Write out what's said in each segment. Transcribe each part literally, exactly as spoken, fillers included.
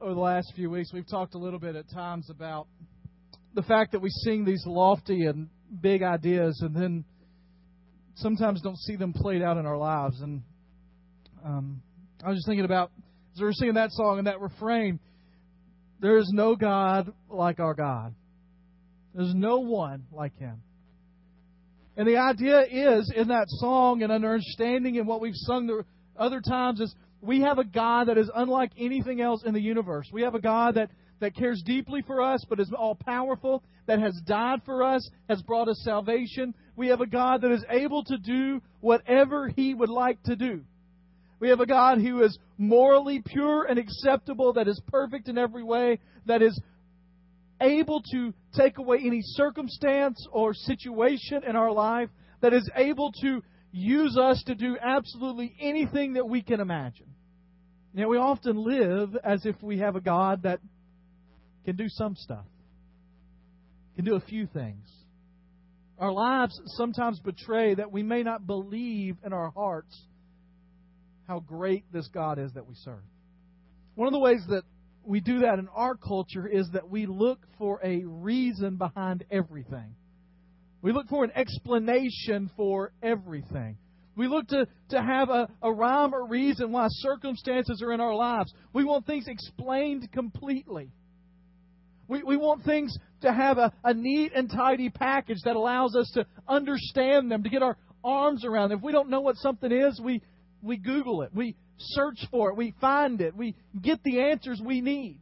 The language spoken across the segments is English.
over the last few weeks, we've talked a little bit at times about the fact that we sing these lofty and big ideas and then sometimes don't see them played out in our lives. And um, I was just thinking about, as we were singing that song and that refrain, there is no God like our God. There's no one like Him. And the idea is, in that song and understanding and what we've sung the other times, is we have a God that is unlike anything else in the universe. We have a God that, that cares deeply for us, but is all-powerful, that has died for us, has brought us salvation. We have a God that is able to do whatever He would like to do. We have a God who is morally pure and acceptable, that is perfect in every way, that is able to take away any circumstance or situation in our life, that is able to use us to do absolutely anything that we can imagine. You know, we often live as if we have a God that can do some stuff, can do a few things. Our lives sometimes betray that we may not believe in our hearts how great this God is that we serve. One of the ways that we do that in our culture is that we look for a reason behind everything. We look for an explanation for everything. We look to, to have a, a rhyme or reason why circumstances are in our lives. We want things explained completely. We, we want things to have a, a neat and tidy package that allows us to understand them, to get our arms around them. If we don't know what something is, we, we Google it. We search for it. We find it. We get the answers we need.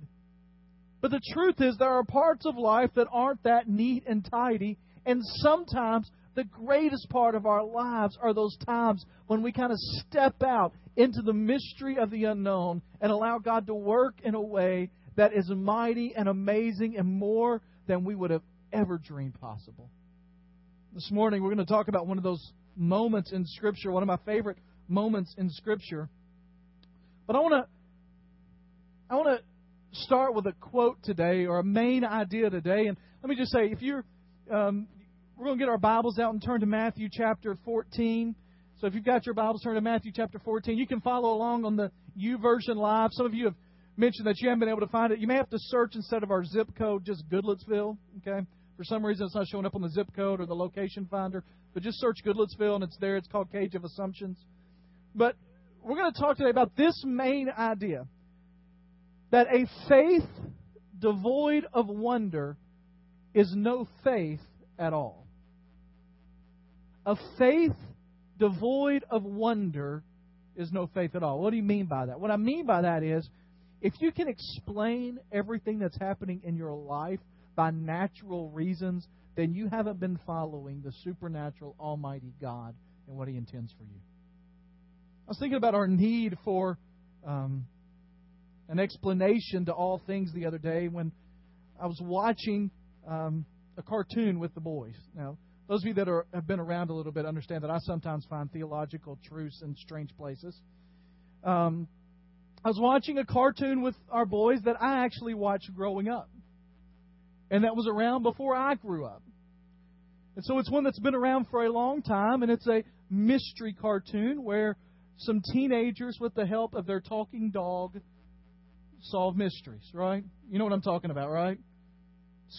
But the truth is, there are parts of life that aren't that neat and tidy. And sometimes the greatest part of our lives are those times when we kind of step out into the mystery of the unknown and allow God to work in a way that is mighty and amazing and more than we would have ever dreamed possible. This morning, we're going to talk about one of those moments in Scripture, one of my favorite moments in Scripture. But I want to I want to start with a quote today, or a main idea today. And let me just say, if you're, um, we're going to get our Bibles out and turn to Matthew chapter fourteen. So if you've got your Bibles, turn to Matthew chapter fourteen. You can follow along on the YouVersion Live. Some of you have mentioned that you haven't been able to find it. You may have to search instead of our zip code, just Goodlettsville. Okay, for some reason it's not showing up on the zip code or the location finder. But just search Goodlettsville and it's there. It's called Cage of Assumptions. But we're going to talk today about this main idea, that a faith devoid of wonder is no faith at all. A faith devoid of wonder is no faith at all. What do you mean by that? What I mean by that is, if you can explain everything that's happening in your life by natural reasons, then you haven't been following the supernatural, almighty God and what He intends for you. I was thinking about our need for um, an explanation to all things the other day when I was watching um, a cartoon with the boys. Now, those of you that are, have been around a little bit understand that I sometimes find theological truths in strange places. Um, I was watching a cartoon with our boys that I actually watched growing up, and that was around before I grew up. And so it's one that's been around for a long time, and it's a mystery cartoon where some teenagers, with the help of their talking dog, solve mysteries, right? You know what I'm talking about, right?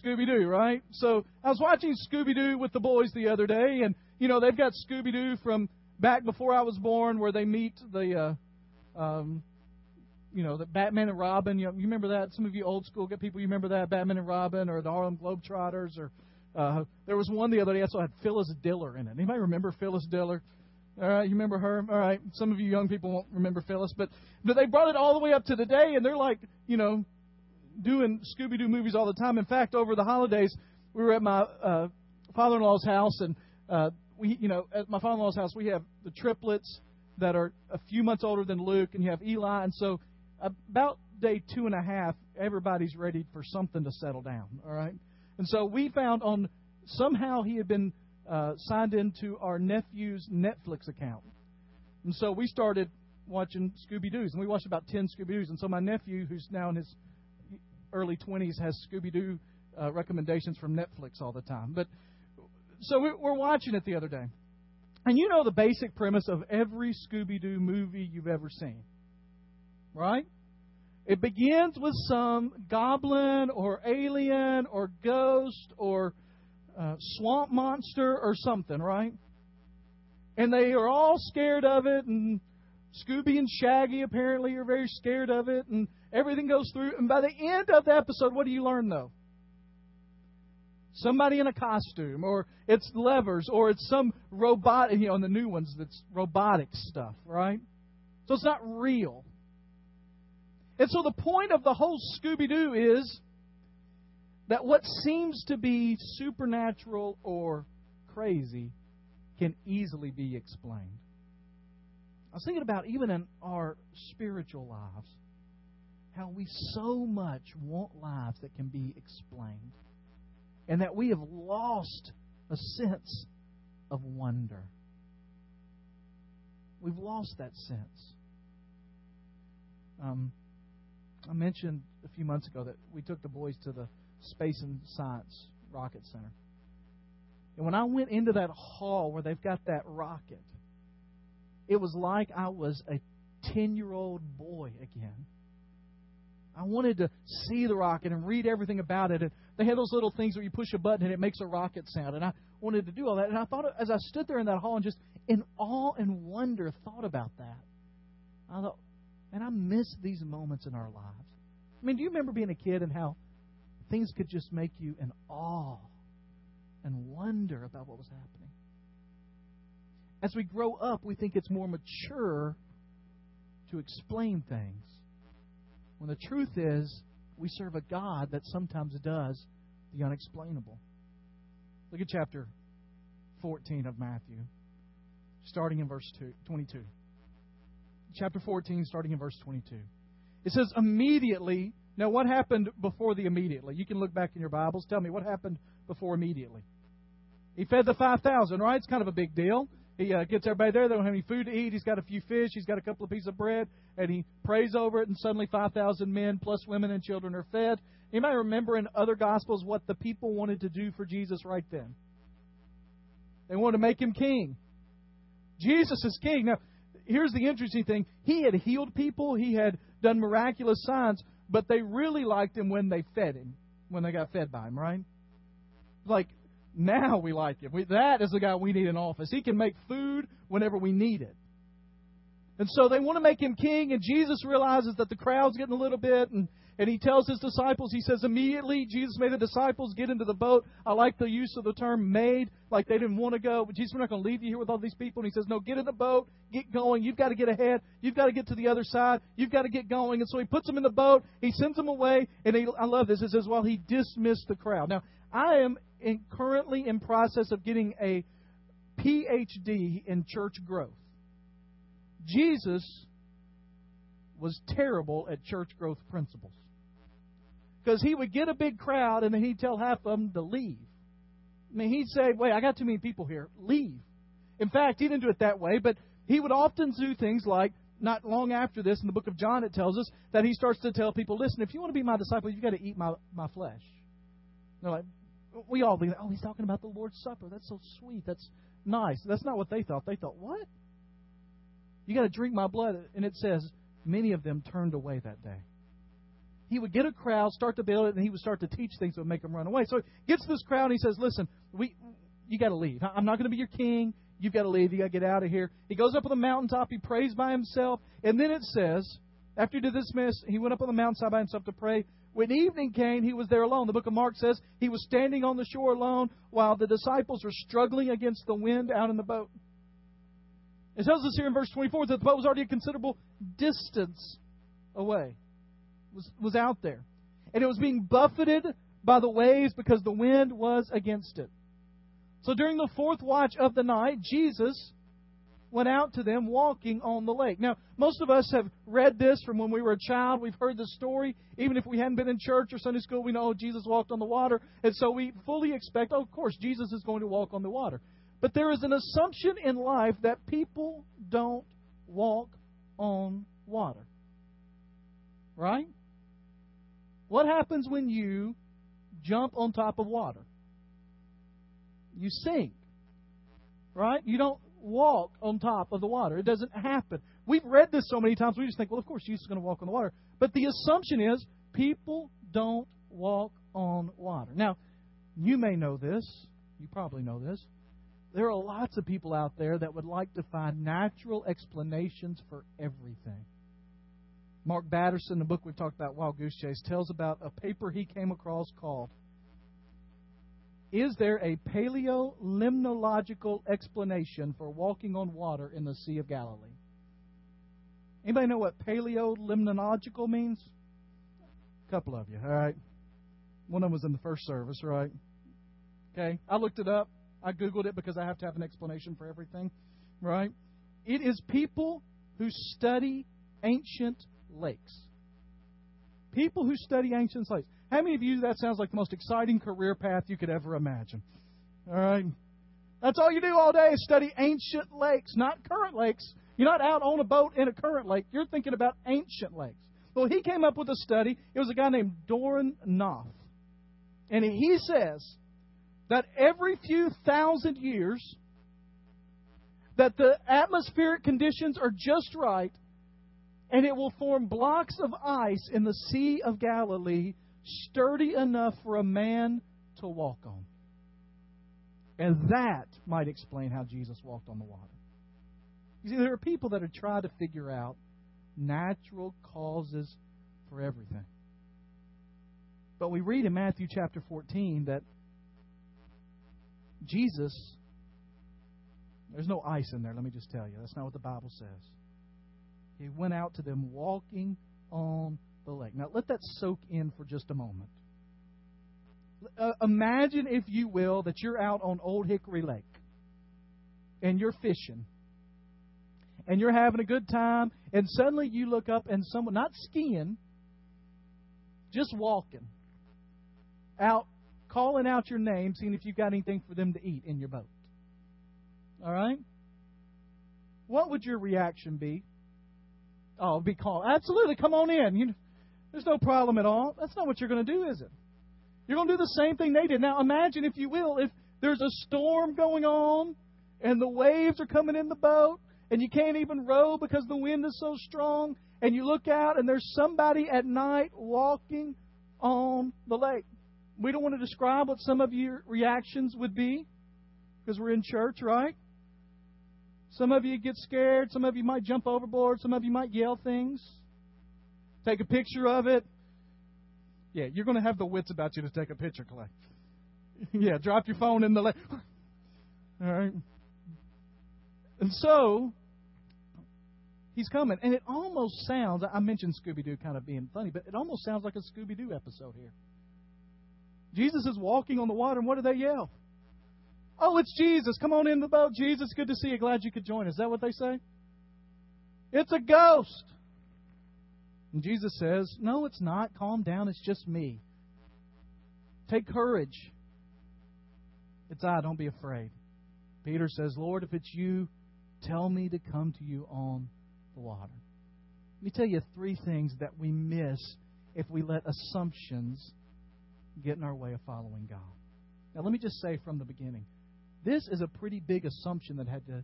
Scooby-Doo, right? So I was watching Scooby-Doo with the boys the other day, and, you know, they've got Scooby-Doo from back before I was born, where they meet the, uh, um, you know, the Batman and Robin. You, know, you remember that? Some of you old school people, you remember that? Batman and Robin, or the Harlem Globetrotters, or uh, there was one the other day also had Phyllis Diller in it. Anybody remember Phyllis Diller? All right, you remember her? All right, some of you young people won't remember Phyllis, but, but they brought it all the way up to today, and they're like, you know, doing Scooby-Doo movies all the time. In fact, over the holidays, we were at my uh, father-in-law's house, and uh, we, you know, at my father-in-law's house, we have the triplets that are a few months older than Luke, and you have Eli, and so about day two and a half, everybody's ready for something to settle down, all right? And so we found on somehow he had been Uh, signed into our nephew's Netflix account. And so we started watching Scooby-Doo's, and we watched about ten Scooby-Doo's. And so my nephew, who's now in his early twenties, has Scooby-Doo uh, recommendations from Netflix all the time. But so we were watching it the other day. And you know the basic premise of every Scooby-Doo movie you've ever seen, right? It begins with some goblin or alien or ghost or uh, swamp monster or something, right? And they are all scared of it, and Scooby and Shaggy apparently are very scared of it, and everything goes through. And by the end of the episode, what do you learn, though? Somebody in a costume, or it's levers, or it's some robot, you know, in the new ones, that's robotic stuff, right? So it's not real. And so the point of the whole Scooby-Doo is that what seems to be supernatural or crazy can easily be explained. I was thinking about even in our spiritual lives, how we so much want lives that can be explained, and that we have lost a sense of wonder. We've lost that sense. Um, I mentioned a few months ago that we took the boys to the Space and Science Rocket Center. And when I went into that hall where they've got that rocket, it was like I was a ten-year-old boy again. I wanted to see the rocket and read everything about it. And they had those little things where you push a button and it makes a rocket sound. And I wanted to do all that. And I thought, as I stood there in that hall and just in awe and wonder thought about that, I thought, man, I miss these moments in our lives. I mean, do you remember being a kid and how things could just make you in awe and wonder about what was happening? As we grow up, we think it's more mature to explain things, when the truth is, we serve a God that sometimes does the unexplainable. Look at chapter fourteen of Matthew, starting in verse twenty-two. Chapter fourteen, starting in verse twenty-two. It says, immediately. Now, what happened before the immediately? You can look back in your Bibles. Tell me, what happened before immediately? He fed the five thousand, right? It's kind of a big deal. He uh, gets everybody there. They don't have any food to eat. He's got a few fish. He's got a couple of pieces of bread. And he prays over it, and suddenly five thousand men plus women and children are fed. You might remember in other Gospels what the people wanted to do for Jesus right then. They wanted to make him king. Jesus is king. Now, here's the interesting thing. He had healed people. He had done miraculous signs. But they really liked him when they fed him, when they got fed by him, right? Like, now we like him. We, that is the guy we need in office. He can make food whenever we need it. And so they want to make him king, and Jesus realizes that the crowd's getting a little bit, and, and he tells his disciples, he says, immediately Jesus made the disciples get into the boat. I like the use of the term made, like they didn't want to go. But Jesus, we're not going to leave you here with all these people. And he says, no, get in the boat, get going. You've got to get ahead. You've got to get to the other side. You've got to get going. And so he puts them in the boat. He sends them away. And he, I love this. It says, well, he dismissed the crowd. Now, I am in, currently in process of getting a P H D in church growth. Jesus was terrible at church growth principles, because he would get a big crowd and then he'd tell half of them to leave. I mean, he'd say, wait, I got too many people here. Leave. In fact, he didn't do it that way, but he would often do things like, not long after this, in the book of John, it tells us that he starts to tell people, listen, if you want to be my disciple, you've got to eat my, my flesh. And they're like, we all think, oh, he's talking about the Lord's Supper. That's so sweet. That's nice. That's not what they thought. They thought, what? You got to drink my blood. And it says many of them turned away that day. He would get a crowd, start to build it, and he would start to teach things that would make them run away. So he gets this crowd and he says, listen, we, you got to leave. I'm not going to be your king. You've got to leave. You got to get out of here. He goes up on the mountaintop. He prays by himself. And then it says, after he did this mess, he went up on the mountainside by himself to pray. When evening came, he was there alone. The book of Mark says he was standing on the shore alone while the disciples were struggling against the wind out in the boat. It tells us here in verse twenty-four that the boat was already a considerable distance away, was, was out there. And it was being buffeted by the waves because the wind was against it. So during the fourth watch of the night, Jesus went out to them walking on the lake. Now, most of us have read this from when we were a child. We've heard the story. Even if we hadn't been in church or Sunday school, we know Jesus walked on the water. And so we fully expect, oh, of course, Jesus is going to walk on the water. But there is an assumption in life that people don't walk on water. Right? What happens when you jump on top of water? You sink. Right? You don't walk on top of the water. It doesn't happen. We've read this so many times, we just think, well, of course, Jesus is going to walk on the water. But the assumption is people don't walk on water. Now, you may know this. You probably know this. There are lots of people out there that would like to find natural explanations for everything. Mark Batterson, the book we've talked about, Wild Goose Chase, tells about a paper he came across called Is There a Paleolimnological Explanation for Walking on Water in the Sea of Galilee? Anybody know what paleolimnological means? A couple of you, all right. One of them was in the first service, right? Okay, I looked it up. I Googled it because I have to have an explanation for everything, right? It is people who study ancient lakes. People who study ancient lakes. How many of you, that sounds like the most exciting career path you could ever imagine? All right? That's all you do all day is study ancient lakes, not current lakes. You're not out on a boat in a current lake. You're thinking about ancient lakes. Well, he came up with a study. It was a guy named Doran Knoff. And he says that every few thousand years that the atmospheric conditions are just right, and it will form blocks of ice in the Sea of Galilee sturdy enough for a man to walk on. And that might explain how Jesus walked on the water. You see, there are people that are trying to figure out natural causes for everything. But we read in Matthew chapter fourteen that Jesus, there's no ice in there, let me just tell you. That's not what the Bible says. He went out to them walking on the lake. Now, let that soak in for just a moment. Uh, imagine, if you will, that you're out on Old Hickory Lake and you're fishing and you're having a good time, and suddenly you look up and someone, not skiing, just walking, out calling out your name, seeing if you've got anything for them to eat in your boat. All right? What would your reaction be? Oh, be called. Absolutely. Come on in. You, there's no problem at all. That's not what you're going to do, is it? You're going to do the same thing they did. Now, imagine, if you will, if there's a storm going on and the waves are coming in the boat and you can't even row because the wind is so strong, and you look out and there's somebody at night walking on the lake. We don't want to describe what some of your reactions would be because we're in church, right? Some of you get scared. Some of you might jump overboard. Some of you might yell things. Take a picture of it. Yeah, you're going to have the wits about you to take a picture, Clay. Yeah, drop your phone in the lake. All right. And so, he's coming. And it almost sounds, I mentioned Scooby-Doo kind of being funny, but it almost sounds like a Scooby-Doo episode here. Jesus is walking on the water, and what do they yell? Oh, it's Jesus. Come on in the boat, Jesus. Good to see you. Glad you could join us. Is that what they say? It's a ghost. And Jesus says, no, it's not. Calm down. It's just me. Take courage. It's I. Don't be afraid. Peter says, Lord, if it's you, tell me to come to you on the water. Let me tell you three things that we miss if we let assumptions get in our way of following God. Now, let me just say from the beginning, this is a pretty big assumption that had to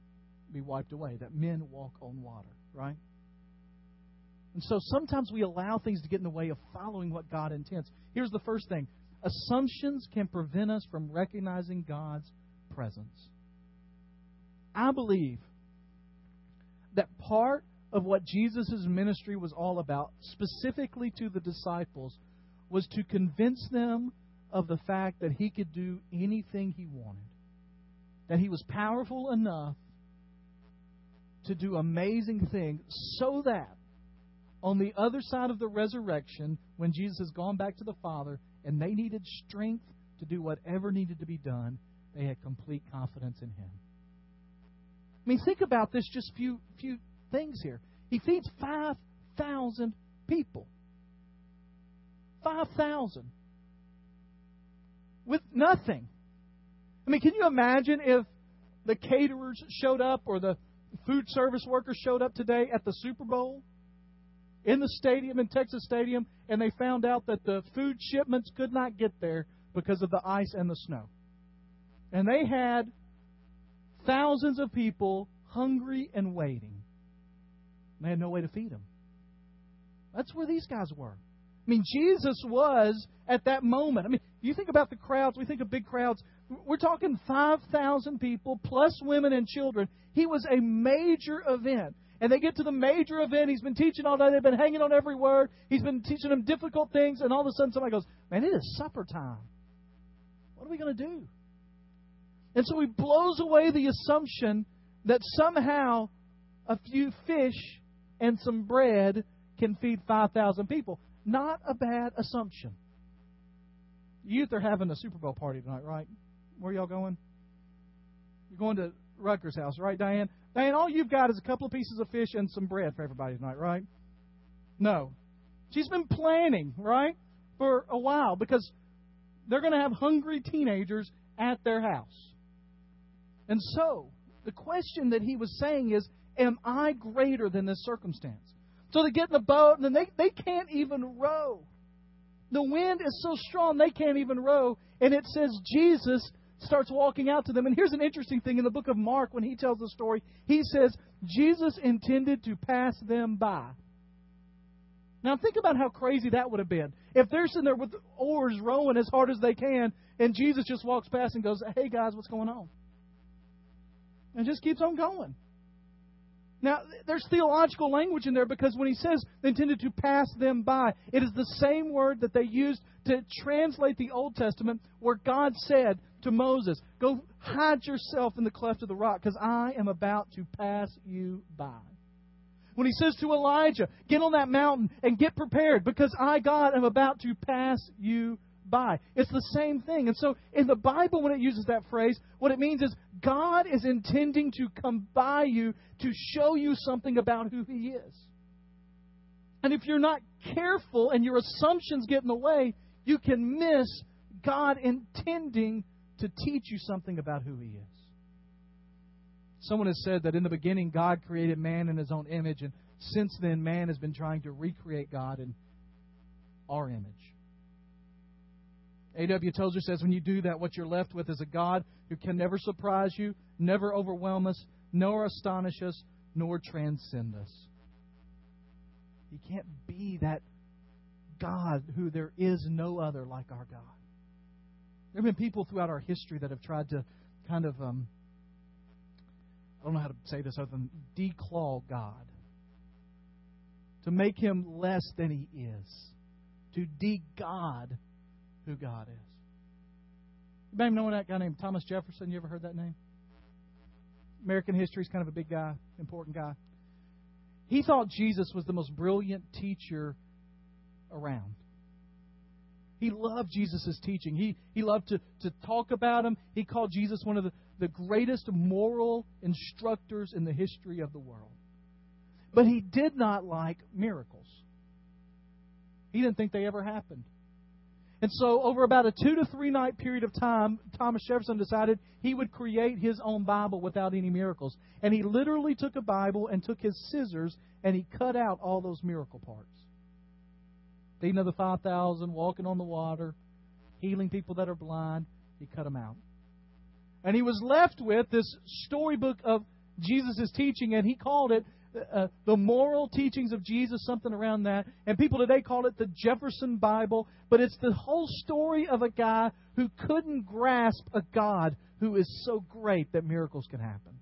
be wiped away, that men walk on water, right? And so sometimes we allow things to get in the way of following what God intends. Here's the first thing. Assumptions can prevent us from recognizing God's presence. I believe that part of what Jesus' ministry was all about, specifically to the disciples, was to convince them of the fact that he could do anything he wanted, that he was powerful enough to do amazing things, so that on the other side of the resurrection, when Jesus has gone back to the Father and they needed strength to do whatever needed to be done, they had complete confidence in him. I mean, think about this, just few few things here. He feeds five thousand people. five thousand. With nothing. I mean, can you imagine if the caterers showed up or the food service workers showed up today at the Super Bowl in the stadium, in Texas Stadium, and they found out that the food shipments could not get there because of the ice and the snow. And they had thousands of people hungry and waiting. And they had no way to feed them. That's where these guys were. I mean, Jesus was at that moment. I mean, you think about the crowds. We think of big crowds. We're talking five thousand people plus women and children. He was a major event. And they get to the major event. He's been teaching all day. They've been hanging on every word. He's been teaching them difficult things. And all of a sudden somebody goes, man, it is supper time. What are we going to do? And so he blows away the assumption that somehow a few fish and some bread can feed five thousand people. Not a bad assumption. Youth are having a Super Bowl party tonight, right? Where are y'all going? You're going to Rucker's house, right, Diane? Diane, all you've got is a couple of pieces of fish and some bread for everybody tonight, right? No. She's been planning, right, for a while because they're going to have hungry teenagers at their house. And so the question that he was saying is, am I greater than this circumstance? So they get in the boat, and then they, they can't even row. The wind is so strong, they can't even row. And it says Jesus starts walking out to them. And here's an interesting thing in the book of Mark when he tells the story. He says, Jesus intended to pass them by. Now, think about how crazy that would have been. If they're sitting there with the oars rowing as hard as they can, and Jesus just walks past and goes, hey, guys, what's going on? And just keeps on going. Now, there's theological language in there because when he says they intended to pass them by, it is the same word that they used to translate the Old Testament where God said to Moses, go hide yourself in the cleft of the rock because I am about to pass you by. When he says to Elijah, get on that mountain and get prepared because I, God, am about to pass you by. It's the same thing. And so in the Bible, when it uses that phrase, what it means is God is intending to come by you to show you something about who he is. And if you're not careful and your assumptions get in the way, you can miss God intending to teach you something about who he is. Someone has said that in the beginning, God created man in his own image, and since then, man has been trying to recreate God in our image. A W Tozer says, when you do that, what you're left with is a God who can never surprise you, never overwhelm us, nor astonish us, nor transcend us. He can't be that God who there is no other like our God. There have been people throughout our history that have tried to kind of, um, I don't know how to say this other than declaw God, to make him less than he is, to de-God who God is. Anybody know that guy named Thomas Jefferson? You ever heard that name? American history is kind of a big guy, important guy. He thought Jesus was the most brilliant teacher around. He loved Jesus' teaching. He he loved to, to talk about him. He called Jesus one of the, the greatest moral instructors in the history of the world. But he did not like miracles. He didn't think they ever happened. And so over about a two to three night period of time, Thomas Jefferson decided he would create his own Bible without any miracles. And he literally took a Bible and took his scissors and he cut out all those miracle parts. Feeding of the five thousand, walking on the water, healing people that are blind. He cut them out. And he was left with this storybook of Jesus' teaching, and he called it Uh, the moral teachings of Jesus, something around that. And people today call it the Jefferson Bible. But it's the whole story of a guy who couldn't grasp a God who is so great that miracles can happen.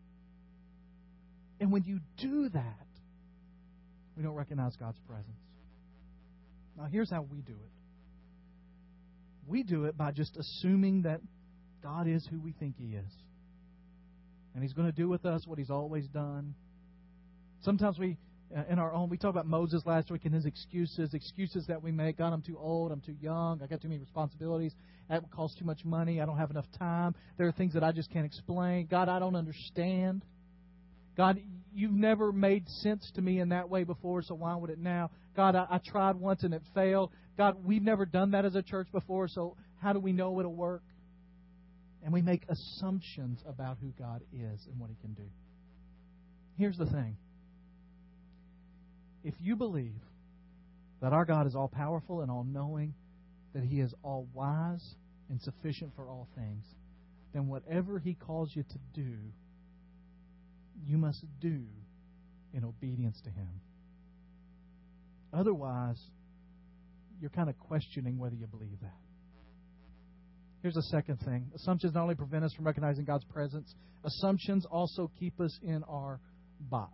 And when you do that, we don't recognize God's presence. Now, here's how we do it. We do it by just assuming that God is who we think he is. And he's going to do with us what he's always done. Sometimes we, uh, in our own, we talked about Moses last week and his excuses, excuses that we make. God, I'm too old. I'm too young. I got too many responsibilities. That costs too much money. I don't have enough time. There are things that I just can't explain. God, I don't understand. God, you've never made sense to me in that way before, so why would it now? God, I, I tried once and it failed. God, we've never done that as a church before, so how do we know it'll work? And we make assumptions about who God is and what he can do. Here's the thing. If you believe that our God is all-powerful and all-knowing, that he is all-wise and sufficient for all things, then whatever he calls you to do, you must do in obedience to him. Otherwise, you're kind of questioning whether you believe that. Here's a second thing. Assumptions not only prevent us from recognizing God's presence, assumptions also keep us in our box.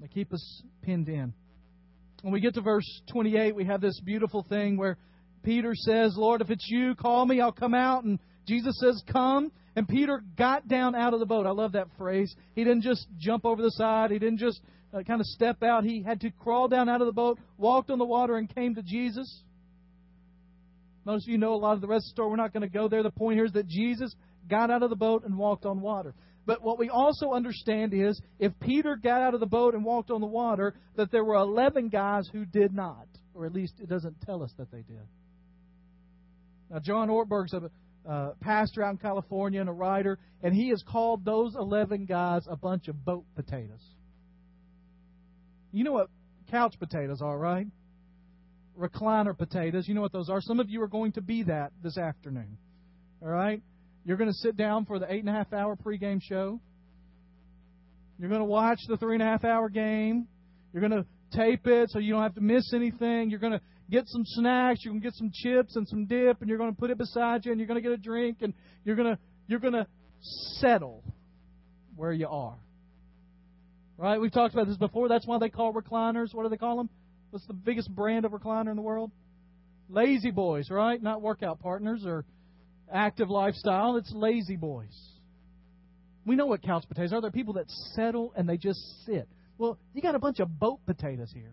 They keep us pinned in. When we get to verse twenty-eight, we have this beautiful thing where Peter says, Lord, if it's you, call me, I'll come out. And Jesus says, come. And Peter got down out of the boat. I love that phrase. He didn't just jump over the side. He didn't just uh, kind of step out. He had to crawl down out of the boat, walked on the water, and came to Jesus. Most of you know a lot of the rest of the story. We're not going to go there. The point here is that Jesus got out of the boat and walked on water. But what we also understand is if Peter got out of the boat and walked on the water, that there were eleven guys who did not, or at least it doesn't tell us that they did. Now, John Ortberg's a uh, pastor out in California and a writer, and he has called those eleven guys a bunch of boat potatoes. You know what couch potatoes are, right? Recliner potatoes. You know what those are. Some of you are going to be that this afternoon. All right? You're going to sit down for the eight and a half hour pregame show. You're going to watch the three and a half hour game. You're going to tape it so you don't have to miss anything. You're going to get some snacks. You're going to get some chips and some dip, and you're going to put it beside you, and you're going to get a drink, and you're going to you're going to settle where you are. Right? We've talked about this before. That's why they call recliners. What do they call them? What's the biggest brand of recliner in the world? Lazy Boys, right? Not workout partners or active lifestyle. It's Lazy Boys. We know what couch potatoes are. They're people that settle and they just sit. Well, you got a bunch of boat potatoes here.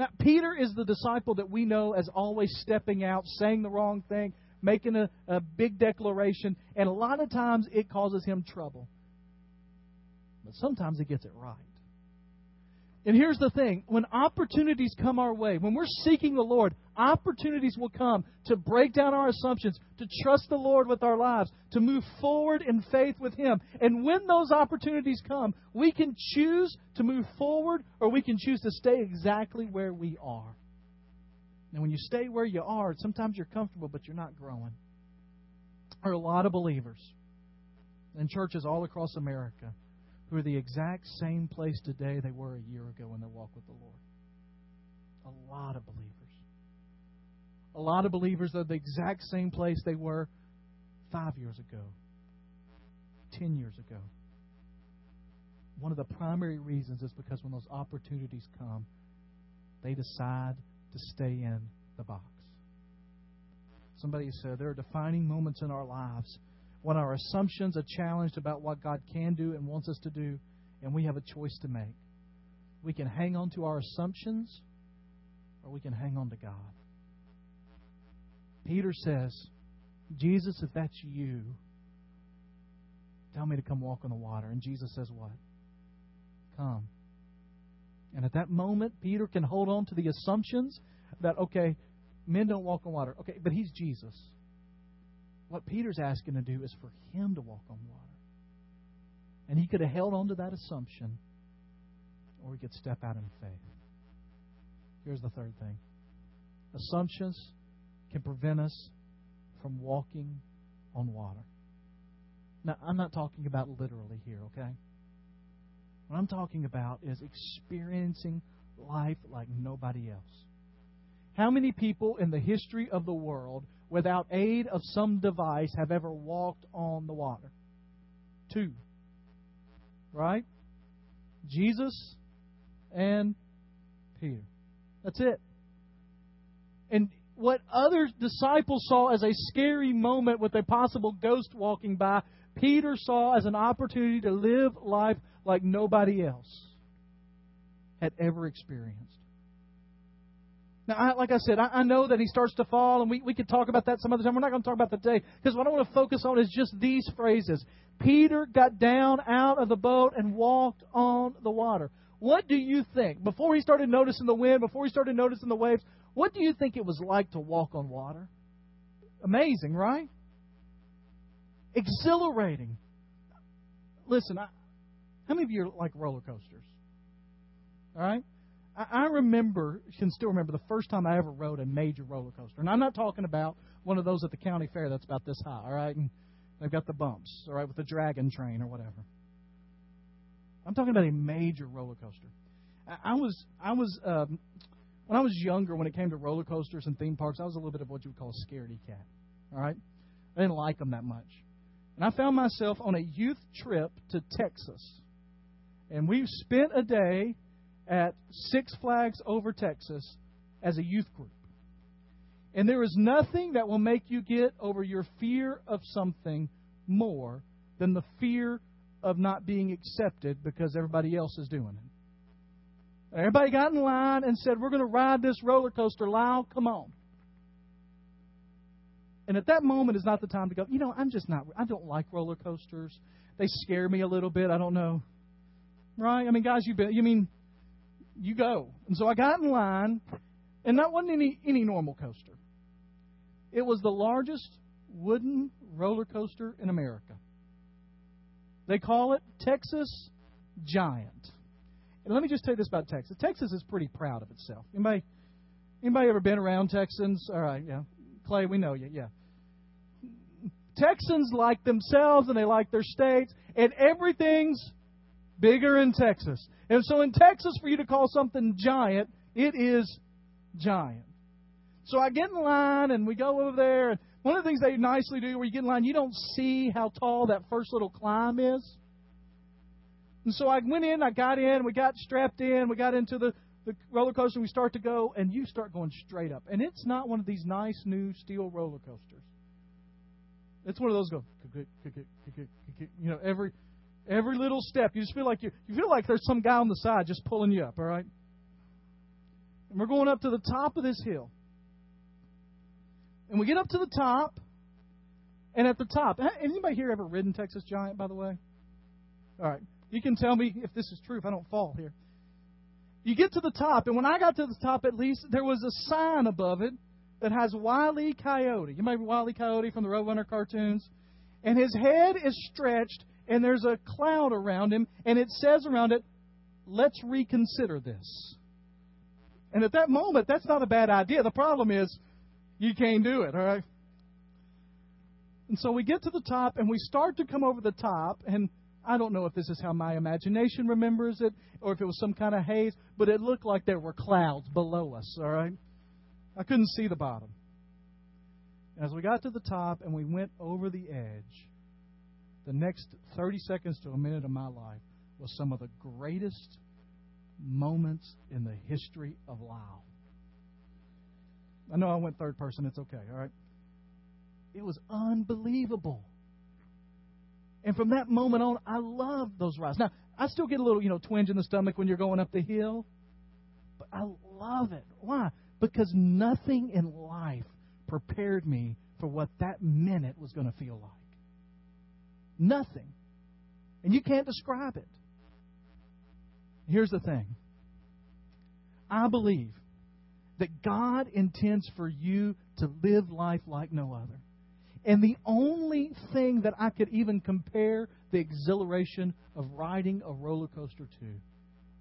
Now, Peter is the disciple that we know as always stepping out, saying the wrong thing, making a, a big declaration, and a lot of times it causes him trouble. But sometimes he gets it right. And here's the thing. When opportunities come our way, when we're seeking the Lord, opportunities will come to break down our assumptions, to trust the Lord with our lives, to move forward in faith with Him. And when those opportunities come, we can choose to move forward or we can choose to stay exactly where we are. And when you stay where you are, sometimes you're comfortable, but you're not growing. There are a lot of believers in churches all across America who are the exact same place today they were a year ago in their walk with the Lord. A lot of believers. A lot of believers are the exact same place they were five years ago, ten years ago. One of the primary reasons is because when those opportunities come, they decide to stay in the box. Somebody said there are defining moments in our lives when our assumptions are challenged about what God can do and wants us to do, and we have a choice to make. We can hang on to our assumptions, or we can hang on to God. Peter says, Jesus, if that's you, tell me to come walk on the water. And Jesus says what? Come. And at that moment, Peter can hold on to the assumptions that, okay, men don't walk on water. Okay, but he's Jesus. What Peter's asking to do is for him to walk on water. And he could have held on to that assumption, or he could step out in faith. Here's the third thing. Assumptions can prevent us from walking on water. Now, I'm not talking about literally here, okay? What I'm talking about is experiencing life like nobody else. How many people in the history of the world without aid of some device have ever walked on the water? Two. Right? Jesus and Peter. That's it. And what other disciples saw as a scary moment with a possible ghost walking by, Peter saw as an opportunity to live life like nobody else had ever experienced. Now, I, like I said, I, I know that he starts to fall, and we, we could talk about that some other time. We're not going to talk about that today, because what I want to focus on is just these phrases. Peter got down out of the boat and walked on the water. What do you think? Before he started noticing the wind, before he started noticing the waves, what do you think it was like to walk on water? Amazing, right? Exhilarating. Listen, I, how many of you are like roller coasters? All right? I remember, can still remember, the first time I ever rode a major roller coaster. And I'm not talking about one of those at the county fair that's about this high, all right? And they've got the bumps, all right, with the dragon train or whatever. I'm talking about a major roller coaster. I was, I was, um, when I was younger, when it came to roller coasters and theme parks, I was a little bit of what you would call a scaredy cat. All right, I didn't like them that much, and I found myself on a youth trip to Texas, and we spent a day at Six Flags Over Texas as a youth group. And there is nothing that will make you get over your fear of something more than the fear of not being accepted because everybody else is doing it. Everybody got in line and said, we're going to ride this roller coaster, Lyle, come on. And at that moment is not the time to go, you know, I'm just not, I don't like roller coasters. They scare me a little bit. I don't know. Right? I mean, guys, you've been, you mean, you go. And so I got in line, and that wasn't any, any normal coaster. It was the largest wooden roller coaster in America. They call it Texas Giant. And let me just tell you this about Texas. Texas is pretty proud of itself. Anybody, anybody ever been around Texans? All right, yeah. Clay, we know you, yeah. Texans like themselves, and they like their states, and everything's bigger in Texas. And so in Texas, for you to call something giant, it is giant. So I get in line, and we go over there, and one of the things they nicely do where you get in line, you don't see how tall that first little climb is. And so I went in, I got in, we got strapped in, we got into the, the roller coaster, and we start to go, and you start going straight up. And it's not one of these nice new steel roller coasters. It's one of those go, you know, every every little step, you just feel like you you feel like there's some guy on the side just pulling you up, all right? And we're going up to the top of this hill. And we get up to the top, and at the top, anybody here ever ridden Texas Giant, by the way? All right. You can tell me if this is true, if I don't fall here. You get to the top, and when I got to the top, at least, there was a sign above it that has Wile E. Coyote. You remember Wile E. Coyote from the Roadrunner cartoons? And his head is stretched, and there's a cloud around him, and it says around it, let's reconsider this. And at that moment, that's not a bad idea. The problem is, you can't do it, all right? And so we get to the top, and we start to come over the top, and I don't know if this is how my imagination remembers it or if it was some kind of haze, but it looked like there were clouds below us, all right? I couldn't see the bottom. And as we got to the top and we went over the edge, the next thirty seconds to a minute of my life was some of the greatest moments in the history of Lyle. I know I went third person. It's okay, all right? It was unbelievable. And from that moment on, I loved those rides. Now, I still get a little, you know, twinge in the stomach when you're going up the hill. But I love it. Why? Because nothing in life prepared me for what that minute was going to feel like. Nothing. And you can't describe it. Here's the thing. I believe that God intends for you to live life like no other. And the only thing that I could even compare the exhilaration of riding a roller coaster to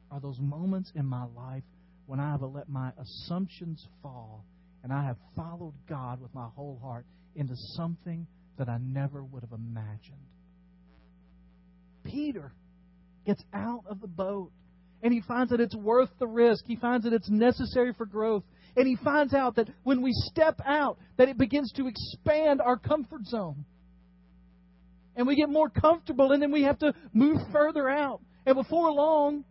are those moments in my life when I have let my assumptions fall and I have followed God with my whole heart into something that I never would have imagined. Peter gets out of the boat. And he finds that it's worth the risk. He finds that it's necessary for growth. And he finds out that when we step out, that it begins to expand our comfort zone. And we get more comfortable, and then we have to move further out. And before long,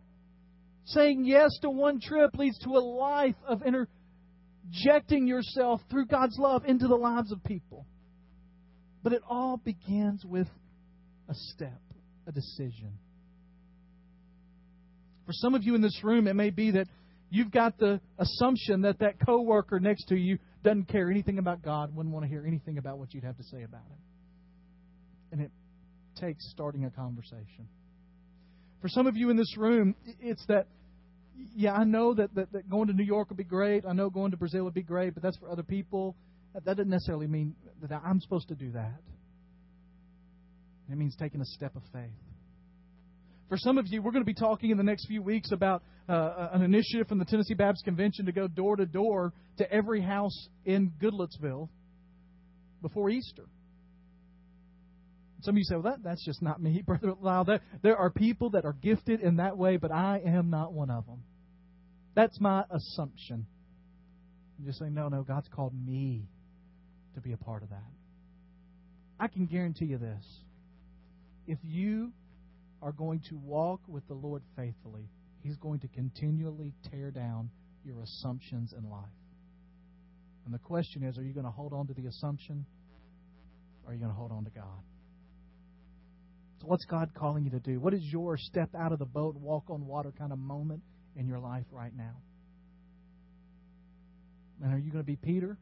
saying yes to one trip leads to a life of interjecting yourself through God's love into the lives of people. But it all begins with a step, a decision. For some of you in this room, it may be that you've got the assumption that that coworker next to you doesn't care anything about God, wouldn't want to hear anything about what you'd have to say about it. And it takes starting a conversation. For some of you in this room, it's that, yeah, I know that, that, that going to New York would be great. I know going to Brazil would be great, but that's for other people. That, that doesn't necessarily mean that I'm supposed to do that. It means taking a step of faith. For some of you, we're going to be talking in the next few weeks about uh, an initiative from the Tennessee Baptist Convention to go door to door to every house in Goodlettsville before Easter. Some of you say, well, that, that's just not me, Brother Lyle. There, there are people that are gifted in that way, but I am not one of them. That's my assumption. And just say, no, no, God's called me to be a part of that. I can guarantee you this. If you are going to walk with the Lord faithfully, He's going to continually tear down your assumptions in life. And the question is, are you going to hold on to the assumption, or are you going to hold on to God? So what's God calling you to do? What is your step out of the boat, walk on water kind of moment in your life right now? And are you going to be Peter?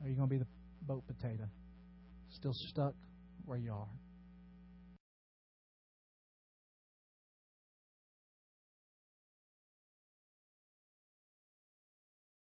Or are you going to be the boat potato, still stuck where you are?